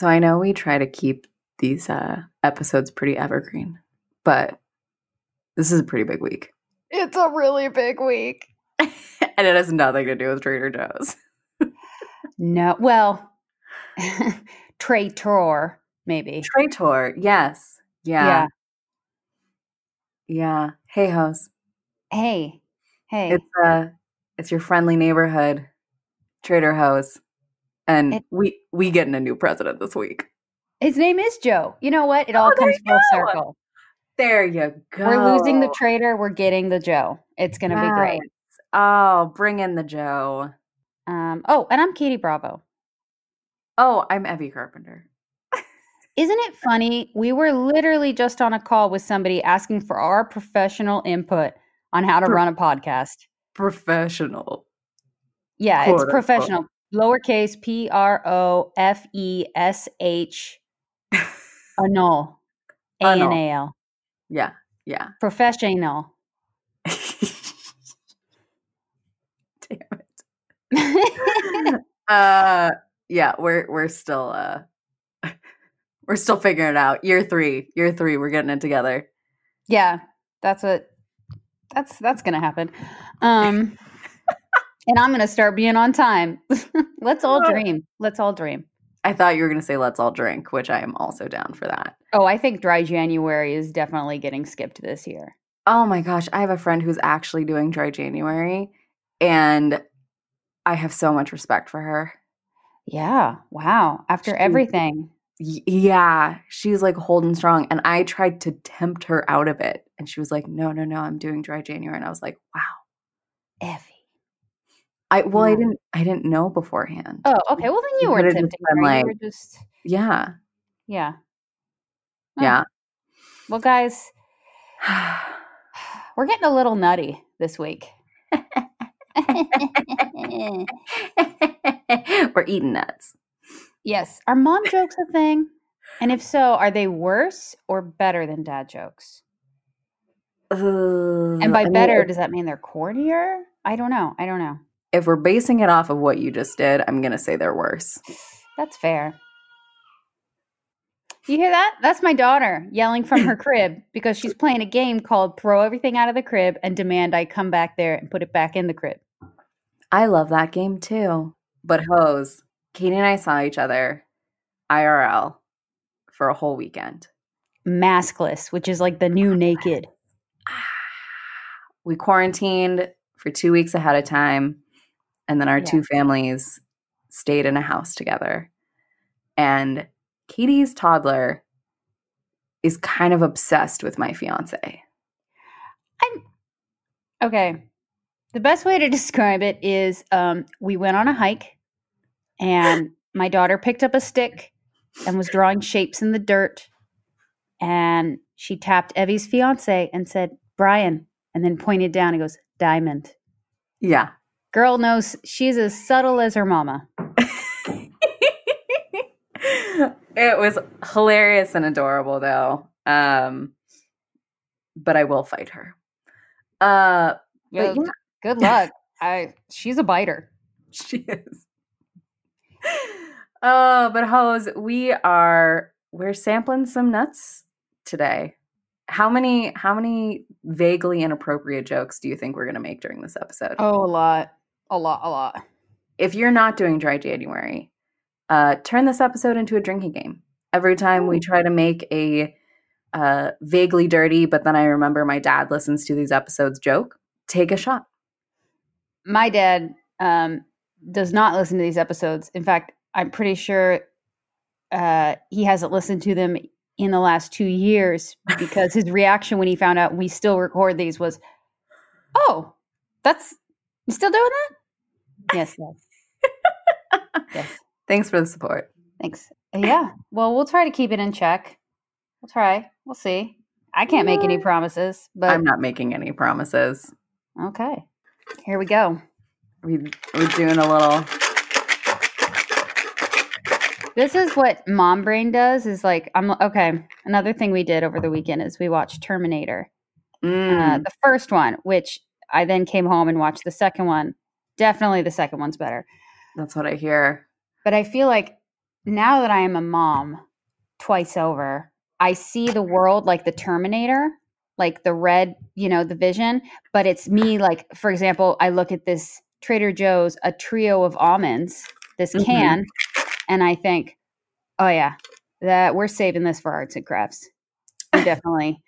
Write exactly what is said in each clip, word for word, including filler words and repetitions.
So I know we try to keep these uh, episodes pretty evergreen, but this is a pretty big week. It's a really big week. And it has nothing to do with Trader Joe's. No. Well, Traitor, maybe. Traitor, yes. Yeah. Yeah. Yeah. Hey, hoes. Hey. Hey. It's uh, it's your friendly neighborhood, Trader Joe's. And it, we we getting a new president this week. His name is Joe. You know what? It all oh, comes full go. circle. There you go. We're losing the traitor. We're getting the Joe. It's going to yes. be great. Oh, bring in the Joe. Um, oh, and I'm Katie Bravo. Oh, I'm Evie Carpenter. Isn't it funny? We were literally just on a call with somebody asking for our professional input on how to Pro- run a podcast. Professional. Yeah, quote, it's professional. Quote. Lowercase P R O F E S H. Anal. A N A L. Yeah, yeah. Professional. Damn it. uh, yeah, we're we're still uh, we're still figuring it out. Year three, year three, we're getting it together. Yeah, that's what that's that's gonna happen. Um, and I'm gonna start being on time. Let's all dream. Let's all dream. I thought you were going to say let's all drink, which I am also down for that. Oh, I think dry January is definitely getting skipped this year. Oh my gosh. I have a friend who's actually doing dry January, and I have so much respect for her. Yeah. Wow. After she, everything. Y- yeah. She's like holding strong. And I tried to tempt her out of it. And she was like, no, no, no, I'm doing dry January. And I was like, wow. Effie. I well, I didn't. I didn't know beforehand. Oh, okay. Well, then you, you were tempting. Like, you were just yeah, yeah, oh. yeah. Well, guys, we're getting a little nutty this week. We're eating nuts. Yes, are mom jokes a thing? And if so, are they worse or better than dad jokes? Uh, and by I mean, better, does that mean they're cornier? I don't know. I don't know. If we're basing it off of what you just did, I'm going to say they're worse. That's fair. You hear that? That's my daughter yelling from her crib because she's playing a game called Throw Everything Out of the Crib and Demand I Come Back There and Put It Back in the Crib. I love that game too. But hoes, Katie and I saw each other I R L for a whole weekend. Maskless, which is like the new naked. We quarantined for two weeks ahead of time. And then our yeah. two families stayed in a house together. And Katie's toddler is kind of obsessed with my fiance. I'm okay. The best way to describe it is um, we went on a hike and my daughter picked up a stick and was drawing shapes in the dirt. And she tapped Evie's fiance and said, Brian, and then pointed down and goes, diamond. Yeah. Girl knows she's as subtle as her mama. It was hilarious and adorable, though. Um, but I will fight her. Uh, but yeah. Good luck. I she's a biter. She is. Oh, but hoes, we are we're sampling some nuts today. How many? How many vaguely inappropriate jokes do you think we're going to make during this episode? Oh, a lot. A lot, a lot. If you're not doing Dry January, uh, turn this episode into a drinking game. Every time we try to make a uh, vaguely dirty, but then I remember my dad listens to these episodes joke, take a shot. My dad um, does not listen to these episodes. In fact, I'm pretty sure uh, he hasn't listened to them in the last two years because his reaction when he found out we still record these was, oh, that's... You still doing that? Yes, yes. yes. Thanks for the support. Thanks. Yeah. Well, we'll try to keep it in check. We'll try. We'll see. I can't make any promises, but I'm not making any promises. Okay. Here we go. We we're doing a little. This is what mom brain does. Is like I'm okay. Another thing we did over the weekend is we watched Terminator, mm. uh, the first one, which. I then came home and watched the second one. Definitely the second one's better. That's what I hear. But I feel like now that I am a mom twice over, I see the world like the Terminator, like the red, you know, the vision. But it's me, like, for example, I look at this Trader Joe's, a trio of almonds, this mm-hmm. can, and I think, oh yeah, that we're saving this for arts and crafts. We're definitely.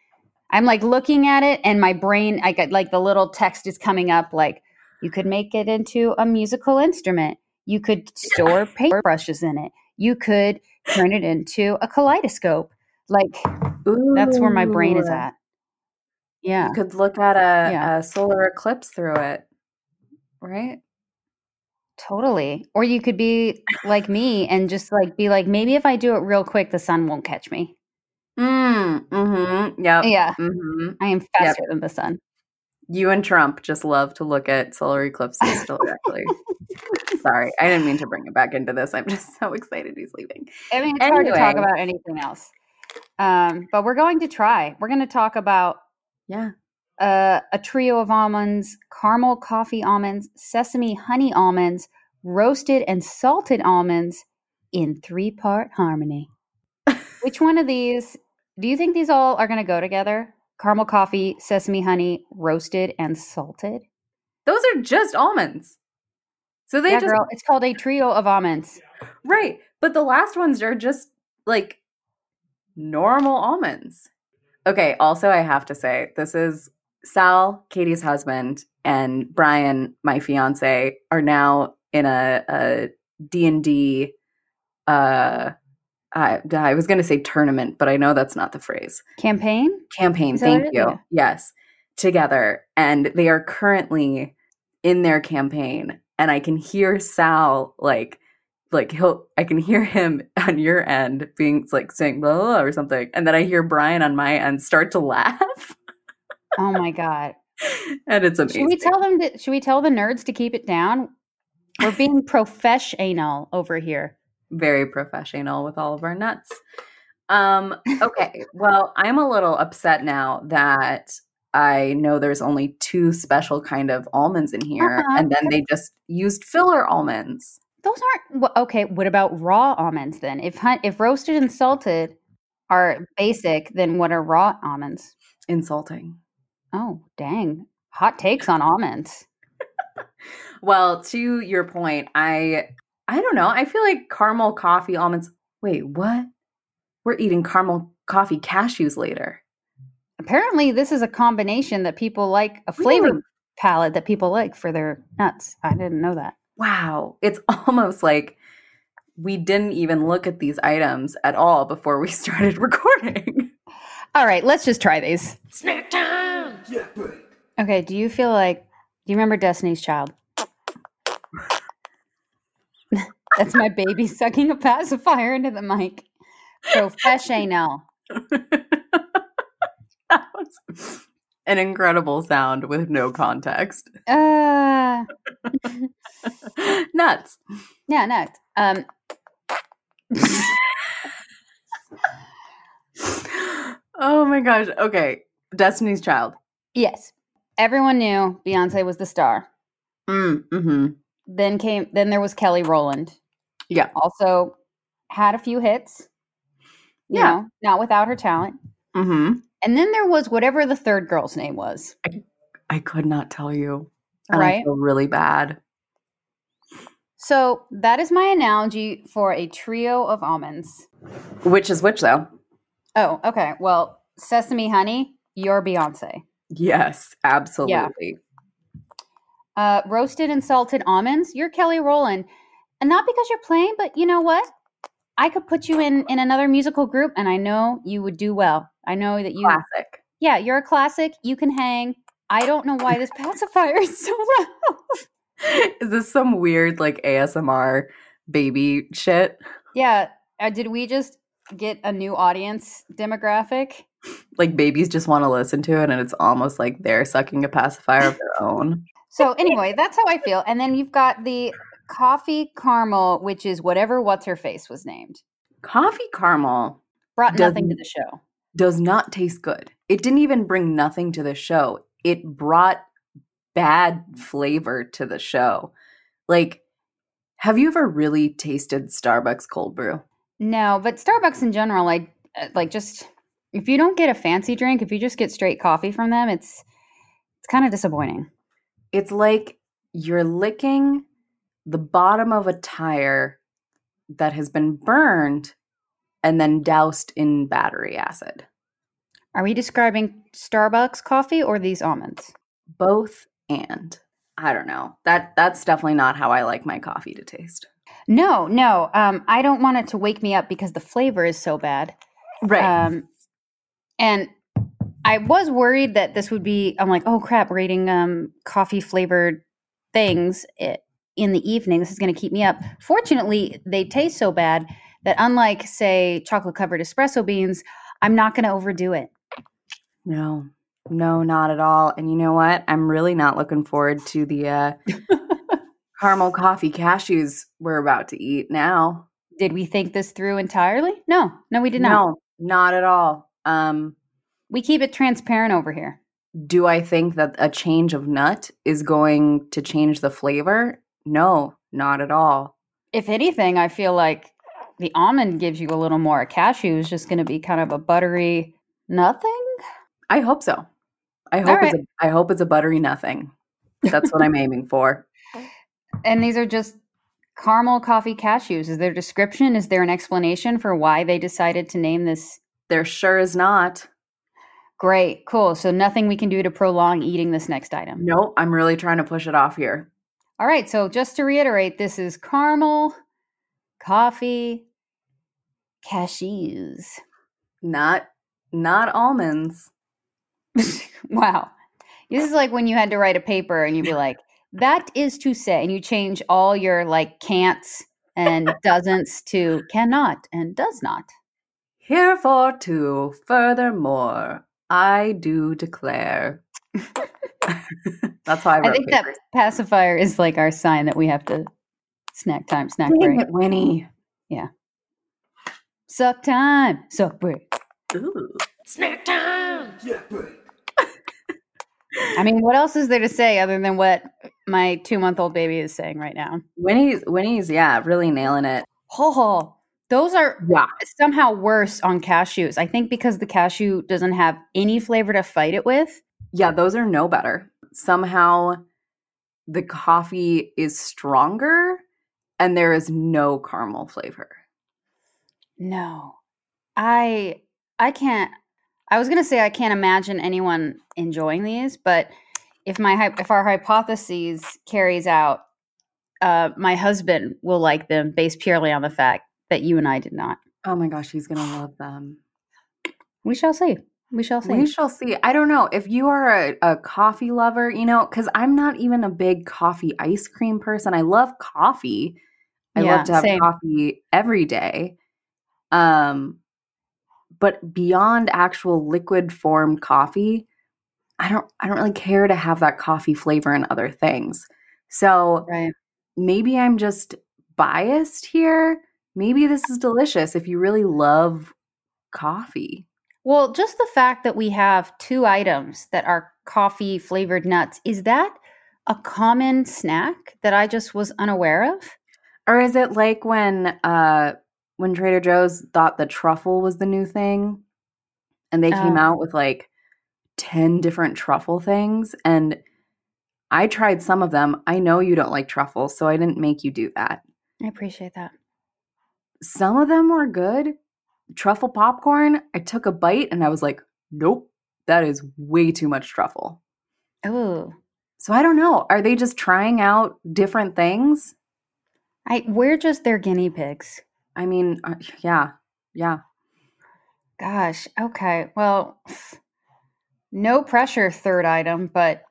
I'm like looking at it and my brain, I got like the little text is coming up like, you could make it into a musical instrument. You could store paintbrushes in it. You could turn it into a kaleidoscope. Like, ooh, that's where my brain is at. Yeah. You could look at a, yeah. a solar eclipse through it, right? Totally. Or you could be like me and just like be like, maybe if I do it real quick, the sun won't catch me. Mm, mm-hmm. Yep. Yeah. Mm-hmm. I am faster yep. than the sun. You and Trump just love to look at solar eclipses still, actually. Sorry. I didn't mean to bring it back into this. I'm just so excited he's leaving. I mean, it's anyway. hard to talk about anything else. Um, but we're going to try. We're going to talk about yeah, uh, a trio of almonds, caramel coffee almonds, sesame honey almonds, roasted and salted almonds in three-part harmony. Which one of these do you think these all are going to go together? Caramel coffee, sesame honey, roasted and salted. Those are just almonds. So they yeah, just girl, it's called a trio of almonds. Right, but the last ones are just like normal almonds. Okay, also I have to say this is Sal, Katie's husband, and Brian, my fiance, are now in a, a D and D uh I, I was going to say tournament, but I know that's not the phrase. Campaign? Campaign, thank you. Yeah. Yes, together. And they are currently in their campaign. And I can hear Sal, like, like he'll, I can hear him on your end being like saying blah, blah, blah or something. And then I hear Brian on my end start to laugh. Oh my God. And it's amazing. Should we tell them that, should we tell the nerds to keep it down? We're being profesh-anal over here. Very professional with all of our nuts. Um, okay, well, I'm a little upset now that I know there's only two special kind of almonds in here, uh-huh. and then they just used filler almonds. Those aren't well, okay. What about raw almonds then? If if roasted and salted are basic, then what are raw almonds? Insulting. Oh, dang! Hot takes on almonds. Well, to your point, I. I don't know. I feel like caramel coffee almonds. Wait, what? We're eating caramel coffee cashews later. Apparently, this is a combination that people like, a flavor really? palette that people like for their nuts. I didn't know that. Wow. It's almost like we didn't even look at these items at all before we started recording. All right, let's just try these. Snack time! Yeah, buddy. Okay, do you feel like, do you remember Destiny's Child? That's my baby sucking a pacifier into the mic. Professional. That was an incredible sound with no context. Uh, nuts. Yeah, nuts. Um, oh my gosh. Okay. Destiny's Child. Yes. Everyone knew Beyoncé was the star. Mm, mm-hmm. Then came. Then there was Kelly Rowland. Yeah. Also had a few hits. You yeah. know, not without her talent. Mm-hmm. And then there was whatever the third girl's name was. I, I could not tell you. And right? I feel really bad. So that is my analogy for a trio of almonds. Which is which, though? Oh, okay. Well, sesame honey, you're Beyoncé. Yes, absolutely. Yeah. Uh, roasted and salted almonds, you're Kelly Rowland. And not because you're playing, but you know what? I could put you in, in another musical group, and I know you would do well. I know that you... Classic. Yeah, you're a classic. You can hang. I don't know why this pacifier is so loud. Is this some weird, like, A S M R baby shit? Yeah. Uh, did we just get a new audience demographic? Like, babies just want to listen to it, and it's almost like they're sucking a pacifier of their own. So anyway, that's how I feel. And then you've got the... Coffee caramel, which is whatever What's Her Face was named. Coffee caramel brought nothing to the show. Does not taste good. It didn't even bring nothing to the show. It brought bad flavor to the show. Like, Have you ever really tasted Starbucks cold brew? No, but Starbucks in general, I like just if you don't get a fancy drink, if you just get straight coffee from them, it's it's kind of disappointing. It's like you're licking the bottom of a tire that has been burned and then doused in battery acid. Are we describing Starbucks coffee or these almonds? Both and. I don't know. That that's definitely not how I like my coffee to taste. No, no. Um, I don't want it to wake me up because the flavor is so bad. Right. Um, and I was worried that this would be, I'm like, oh crap, rating um, coffee flavored things in the evening. This is going to keep me up. Fortunately, they taste so bad that unlike, say, chocolate covered espresso beans, I'm not going to overdo it. No, no, not at all. And you know what? I'm really not looking forward to the uh, caramel coffee cashews we're about to eat now. Did we think this through entirely? No, no, we did not. No, not at all. Um, we keep it transparent over here. Do I think that a change of nut is going to change the flavor? No, not at all. If anything, I feel like the almond gives you a little more. A cashew is just going to be kind of a buttery nothing. I hope so. I hope right. it's a, I hope it's a buttery nothing. That's what I'm aiming for. And these are just caramel coffee cashews. Is there a description? Is there an explanation for why they decided to name this? There sure is not. Great. Cool. So nothing we can do to prolong eating this next item. No, I'm really trying to push it off here. All right. So just to reiterate, this is caramel coffee cashews. Not not almonds. Wow. This is like when you had to write a paper and you'd be like, that is to say, and you change all your like can'ts and doesn'ts to cannot and does not. Herefore to furthermore, I do declare. That's how I wrote I think paper. That pacifier is like our sign that we have to snack time, snack Bring break. It, Winnie. Yeah. Suck time. Suck break. Ooh. Snack time. Yeah, break. I mean, what else is there to say other than what my two-month-old baby is saying right now? Winnie's, Winnie's, yeah, really nailing it. Ho ho. Those are yeah. somehow worse on cashews. I think because the cashew doesn't have any flavor to fight it with. Yeah, those are no better. Somehow the coffee is stronger and there is no caramel flavor. No. I I can't. I was going to say I can't imagine anyone enjoying these, but if my if our hypothesis carries out, uh, my husband will like them based purely on the fact that you and I did not. Oh my gosh, he's going to love them. We shall see. We shall see. We shall see. I don't know if you are a, a coffee lover, you know, because I'm not even a big coffee ice cream person. I love coffee. I yeah, love to have same. coffee every day. Um. But beyond actual liquid form coffee, I don't I don't really care to have that coffee flavor and other things. So right. maybe I'm just biased here. Maybe this is delicious if you really love coffee. Well, just the fact that we have two items that are coffee flavored nuts, is that a common snack that I just was unaware of? Or is it like when uh When Trader Joe's thought the truffle was the new thing, and they came uh, out with like ten different truffle things, and I tried some of them. I know you don't like truffles, so I didn't make you do that. I appreciate that. Some of them were good. Truffle popcorn, I took a bite, and I was like, nope, that is way too much truffle. Oh. So I don't know. Are they just trying out different things? I We're just their guinea pigs. I mean, uh, yeah, yeah. Gosh, okay. Well, no pressure, third item, but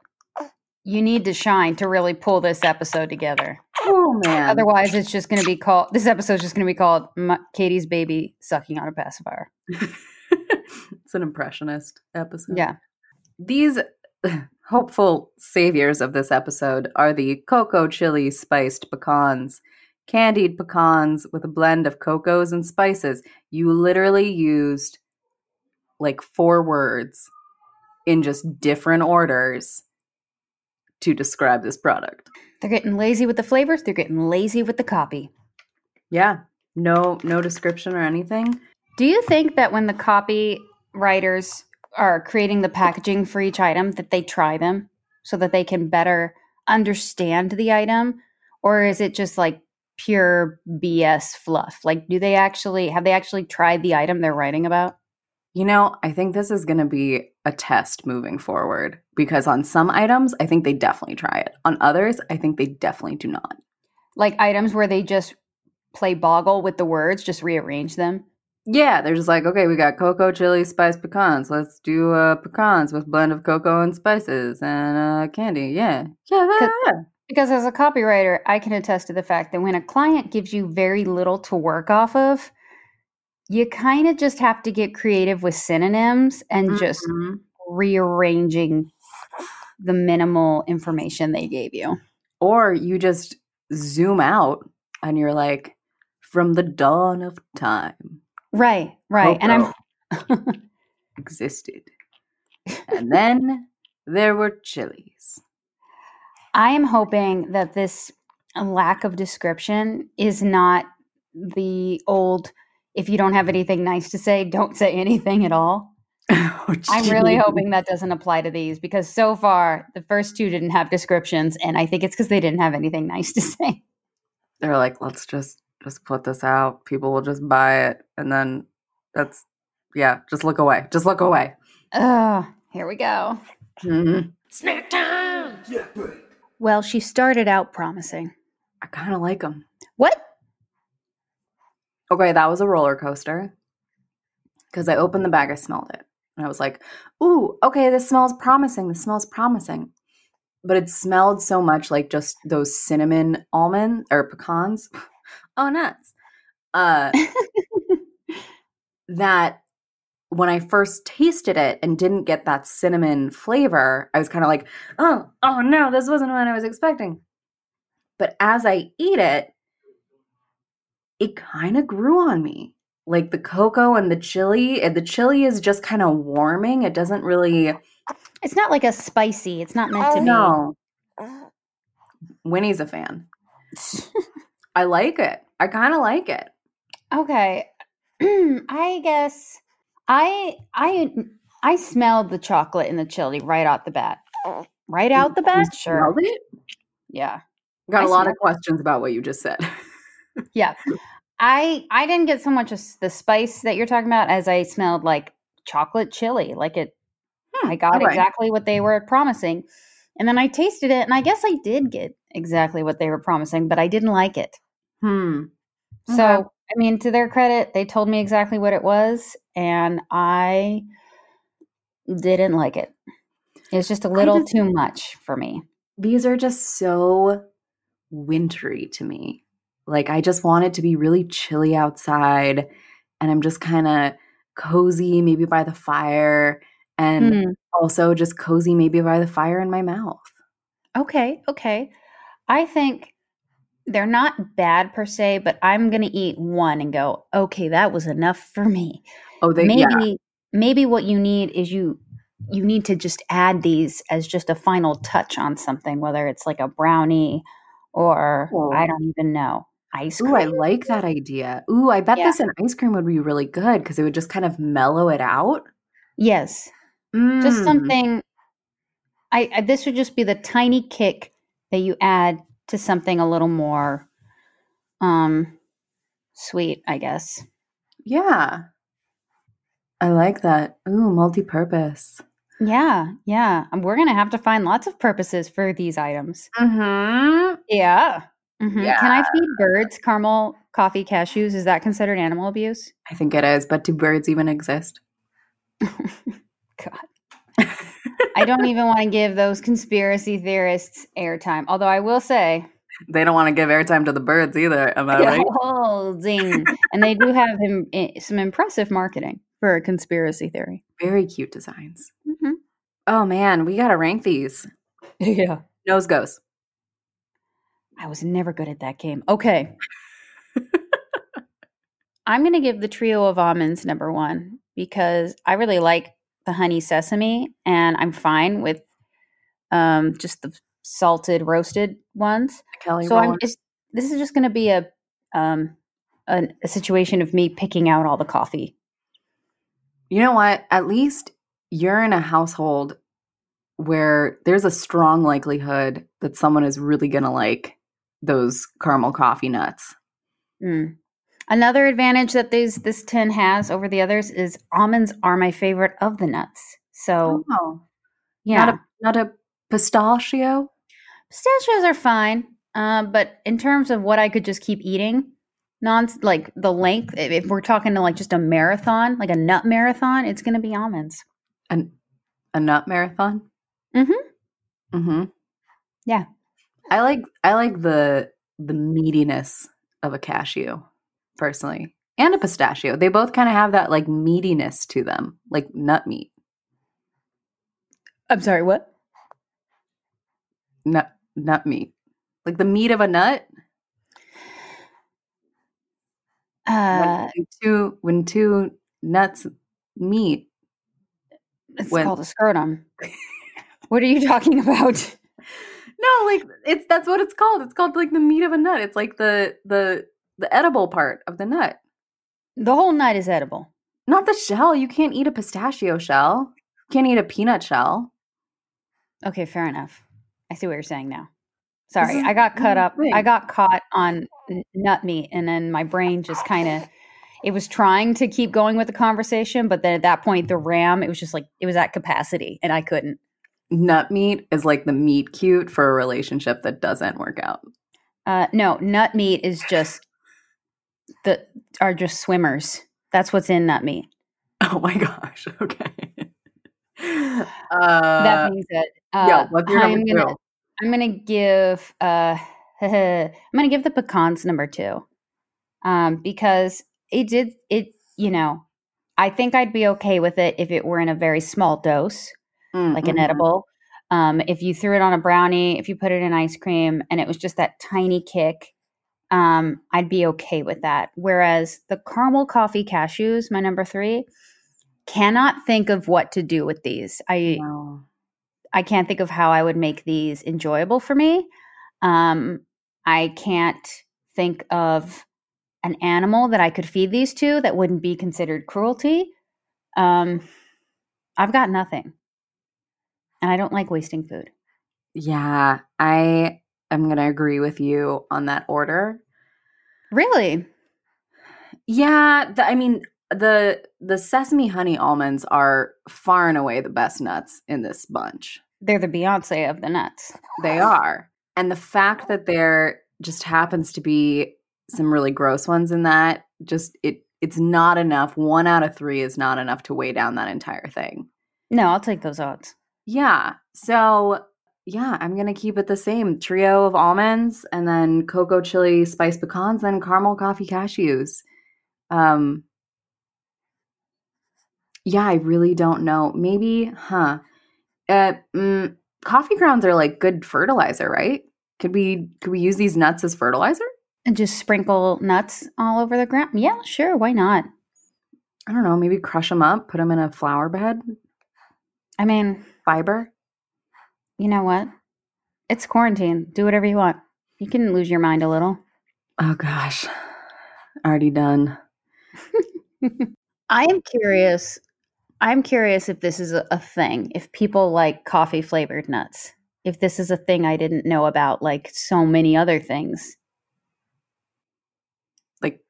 you need to shine to really pull this episode together. Oh, man. Otherwise, it's just going to be called, this episode's just going to be called My, Katie's Baby Sucking on a Pacifier. It's an impressionist episode. Yeah. These hopeful saviors of this episode are the cocoa chili spiced pecans. Candied pecans with a blend of cocos and spices. You literally used like four words in just different orders to describe this product. They're getting lazy with the flavors. They're getting lazy with the copy. Yeah. No, no description or anything. Do you think that when the copywriters are creating the packaging for each item that they try them so that they can better understand the item? Or is it just like pure B S fluff? Like, do they actually, have they actually tried the item they're writing about? You know, I think this is going to be a test moving forward because on some items, I think they definitely try it. On others, I think they definitely do not. Like items where they just play boggle with the words, just rearrange them? Yeah, they're just like, okay, we got cocoa, chili, spice, pecans. Let's do uh, pecans with blend of cocoa and spices and uh, candy. Yeah. Yeah, yeah, yeah. Because as a copywriter, I can attest to the fact that when a client gives you very little to work off of, you kind of just have to get creative with synonyms and mm-hmm. just rearranging the minimal information they gave you. Or you just zoom out and you're like, from the dawn of time. Right, right. Cocoa and I'm existed. And then there were chilies. I am hoping that this lack of description is not the old, if you don't have anything nice to say, don't say anything at all. Oh, I'm really hoping that doesn't apply to these because so far the first two didn't have descriptions and I think it's because they didn't have anything nice to say. They're like, let's just, just put this out. People will just buy it. And then that's, yeah, just look away. Just look away. Oh, here we go. Mm-hmm. Snack time! Yeah, buddy. Well, she started out promising. I kind of like them. What? Okay, that was a roller coaster because I opened the bag, I smelled it, and I was like, ooh, okay, this smells promising. This smells promising. But it smelled so much like just those cinnamon almonds or pecans. Oh, nuts. Uh, that when I first tasted it and didn't get that cinnamon flavor, I was kind of like, oh, oh no, this wasn't what I was expecting. But as I eat it, it kind of grew on me. Like the cocoa and the chili, and the chili is just kind of warming. It doesn't really. It's not like a spicy. It's not meant oh, to be. No. Winnie's a fan. I like it. I kind of like it. Okay. I guess. I I I smelled the chocolate in the chili right out the bat. Right out the bat? Sure. It? Yeah. Got I a lot of questions it. About what you just said. Yeah. I I didn't get so much of the spice that you're talking about as I smelled like chocolate chili. Like it hmm, I got right. exactly what they were promising. And then I tasted it and I guess I did get exactly what they were promising, but I didn't like it. Hmm. Okay. So I mean, to their credit, they told me exactly what it was, and I didn't like it. It's just a little just, too much for me. These are just so wintry to me. Like, I just want it to be really chilly outside, and I'm just kind of cozy maybe by the fire, and mm. also just cozy maybe by the fire in my mouth. Okay, okay. I think they're not bad per se, but I'm going to eat one and go, okay, that was enough for me. Oh, they, maybe, yeah. maybe what you need is you, you need to just add these as just a final touch on something, whether it's like a brownie or oh. I don't even know, ice cream. Ooh, I like that idea. Ooh, I bet yeah. this in ice cream would be really good because it would just kind of mellow it out. Yes. Mm. Just something. I, I this would just be the tiny kick that you add to something a little more um, sweet, I guess. Yeah. I like that. Ooh, multi-purpose. Yeah, yeah. And we're going to have to find lots of purposes for these items. Mm-hmm. Yeah. Mm-hmm. Yeah. Can I feed birds caramel, coffee, cashews? Is that considered animal abuse? I think it is, but do birds even exist? God. I don't even want to give those conspiracy theorists airtime. Although I will say. They don't want to give airtime to the birds either. Am I right? Oh, zing. And they do have him, some impressive marketing for a conspiracy theory. Very cute designs. Mm-hmm. Oh, man. We got to rank these. Yeah. Nose goes. I was never good at that game. Okay. I'm going to give the trio of almonds number one because I really like the honey sesame, and I'm fine with um, just the salted roasted ones. Kelly so Rowland. I'm just, this is just going to be a, um, a a situation of me picking out all the coffee. You know what? At least you're in a household where there's a strong likelihood that someone is really going to like those caramel coffee nuts. Mm. Another advantage that these, this tin has over the others is almonds are my favorite of the nuts. So, oh, yeah. Not a, not a pistachio? Pistachios are fine. Uh, but in terms of what I could just keep eating, non like the length, if we're talking to like just a marathon, like a nut marathon, it's going to be almonds. An, a nut marathon? Mm-hmm. Mm-hmm. Yeah. I like I like the the meatiness of a cashew, personally, and a pistachio. They both kind of have that like meatiness to them, like nut meat. I'm sorry, what? Nut nut meat, like the meat of a nut. Uh, when two when two nuts meet, it's when, called a scrotum. What are you talking about? No, like it's that's what it's called. It's called like the meat of a nut. It's like the the the edible part of the nut. The whole nut is edible. Not the shell. You can't eat a pistachio shell. You can't eat a peanut shell. Okay, fair enough. I see what you're saying now. Sorry, I got caught up. I got caught on nut meat, and then my brain just kind of it was trying to keep going with the conversation, but then at that point, the RAM it was just like it was at capacity, and I couldn't. Nut meat is like the meat cute for a relationship that doesn't work out. Uh, no, nut meat is just the are just swimmers. That's what's in nut meat. Oh my gosh! Okay. Uh, that means that uh, yeah, what's your I'm gonna, I'm gonna give uh, I'm gonna give the pecans number two um, because it did it. You know, I think I'd be okay with it if it were in a very small dose. Mm, like an mm-hmm. edible. Um, if you threw it on a brownie, if you put it in ice cream and it was just that tiny kick, um, I'd be okay with that. Whereas the caramel coffee cashews, my number three, cannot think of what to do with these. I wow. I can't think of how I would make these enjoyable for me. Um, I can't think of an animal that I could feed these to that wouldn't be considered cruelty. Um, I've got nothing. And I don't like wasting food. Yeah, I am going to agree with you on that order. Really? Yeah, the, I mean, the the sesame honey almonds are far and away the best nuts in this bunch. They're the Beyoncé of the nuts. They are. And the fact that there just happens to be some really gross ones in that, just it it's not enough. One out of three is not enough to weigh down that entire thing. No, I'll take those odds. Yeah. So, yeah, I'm going to keep it the same. Trio of almonds and then cocoa chili spice pecans and caramel coffee cashews. Um, yeah, I really don't know. Maybe, huh? Uh, mm, coffee grounds are like good fertilizer, right? Could we could we use these nuts as fertilizer? And just sprinkle nuts all over the ground? Yeah, sure. Why not? I don't know. Maybe crush them up, put them in a flower bed. I mean... Fiber? You know what? It's quarantine. Do whatever you want. You can lose your mind a little. Oh, gosh. Already done. I am curious. I'm curious if this is a thing, if people like coffee-flavored nuts, if this is a thing I didn't know about, like so many other things. Like,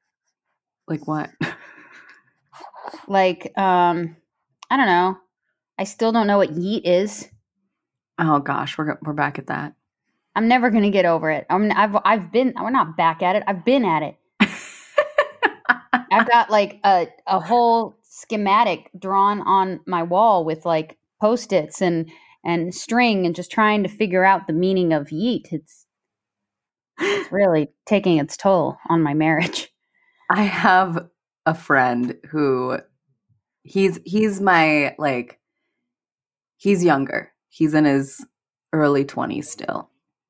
like what? Like, um, I don't know. I still don't know what yeet is. Oh gosh, we're we're back at that. I'm never going to get over it. I'm I've I've been we're not back at it. I've been at it. I've got like a a whole schematic drawn on my wall with like post-its and and string and just trying to figure out the meaning of yeet. It's it's really taking its toll on my marriage. I have a friend who he's he's my like He's younger. He's in his early twenties still.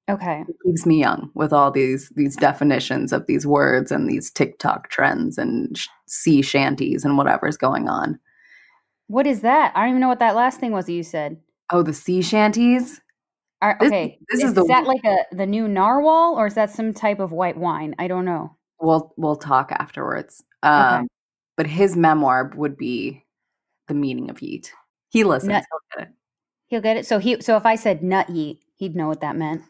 Okay. It keeps me young with all these these definitions of these words and these TikTok trends and sh- sea shanties and whatever's going on. What is that? I don't even know what that last thing was that you said. Oh, the sea shanties? Are, okay. This, this is, is the, that like a the new narwhal, or is that some type of white wine? I don't know. We'll we'll talk afterwards. Um, okay. But his memoir would be The Meaning of Yeet. He listens. Nut, he'll get it. He'll get it. So he. So if I said nut yeet, he'd know what that meant.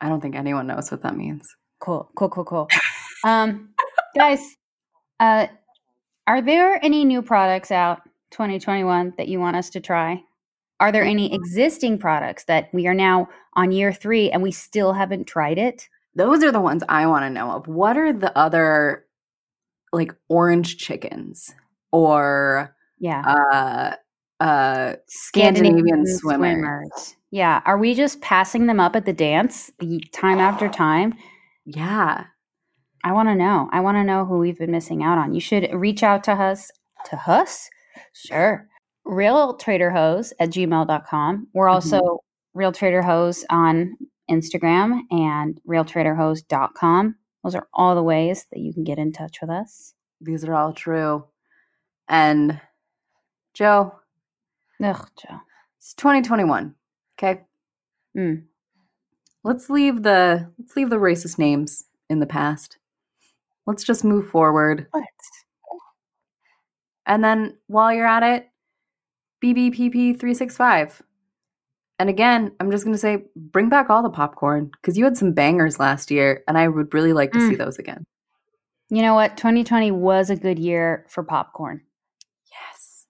I don't think anyone knows what that means. Cool. Cool. Cool. Cool. um, guys, uh, are there any new products out twenty twenty-one that you want us to try? Are there any existing products that we are now on year three and we still haven't tried it? Those are the ones I want to know of. What are the other, like, orange chickens or yeah, uh, uh, Scandinavian, Scandinavian swimmers. swimmers? Yeah. Are we just passing them up at the dance time after time? Yeah. I want to know. I want to know who we've been missing out on. You should reach out to us. To us? Sure. real trader hose at gmail dot com. We're also mm-hmm. Real Trader Hose on Instagram and real trader hose dot com. Those are all the ways that you can get in touch with us. These are all true. And Joe. Ugh, Joe. It's twenty twenty-one. Okay. Mm. Let's leave the let's leave the racist names in the past. Let's just move forward. What? And then while you're at it, B B P P three sixty-five. And again, I'm just going to say, bring back all the popcorn, because you had some bangers last year, and I would really like to mm. see those again. You know what? twenty twenty was a good year for popcorn. Yes.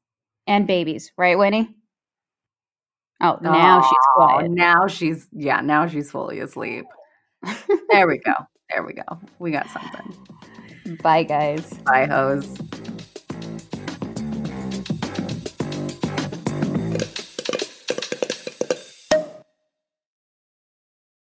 And babies. Right, Winnie? Oh, now oh, she's quiet. Now she's, yeah, now she's fully asleep. There we go. There we go. We got something. Bye, guys. Bye, hoes.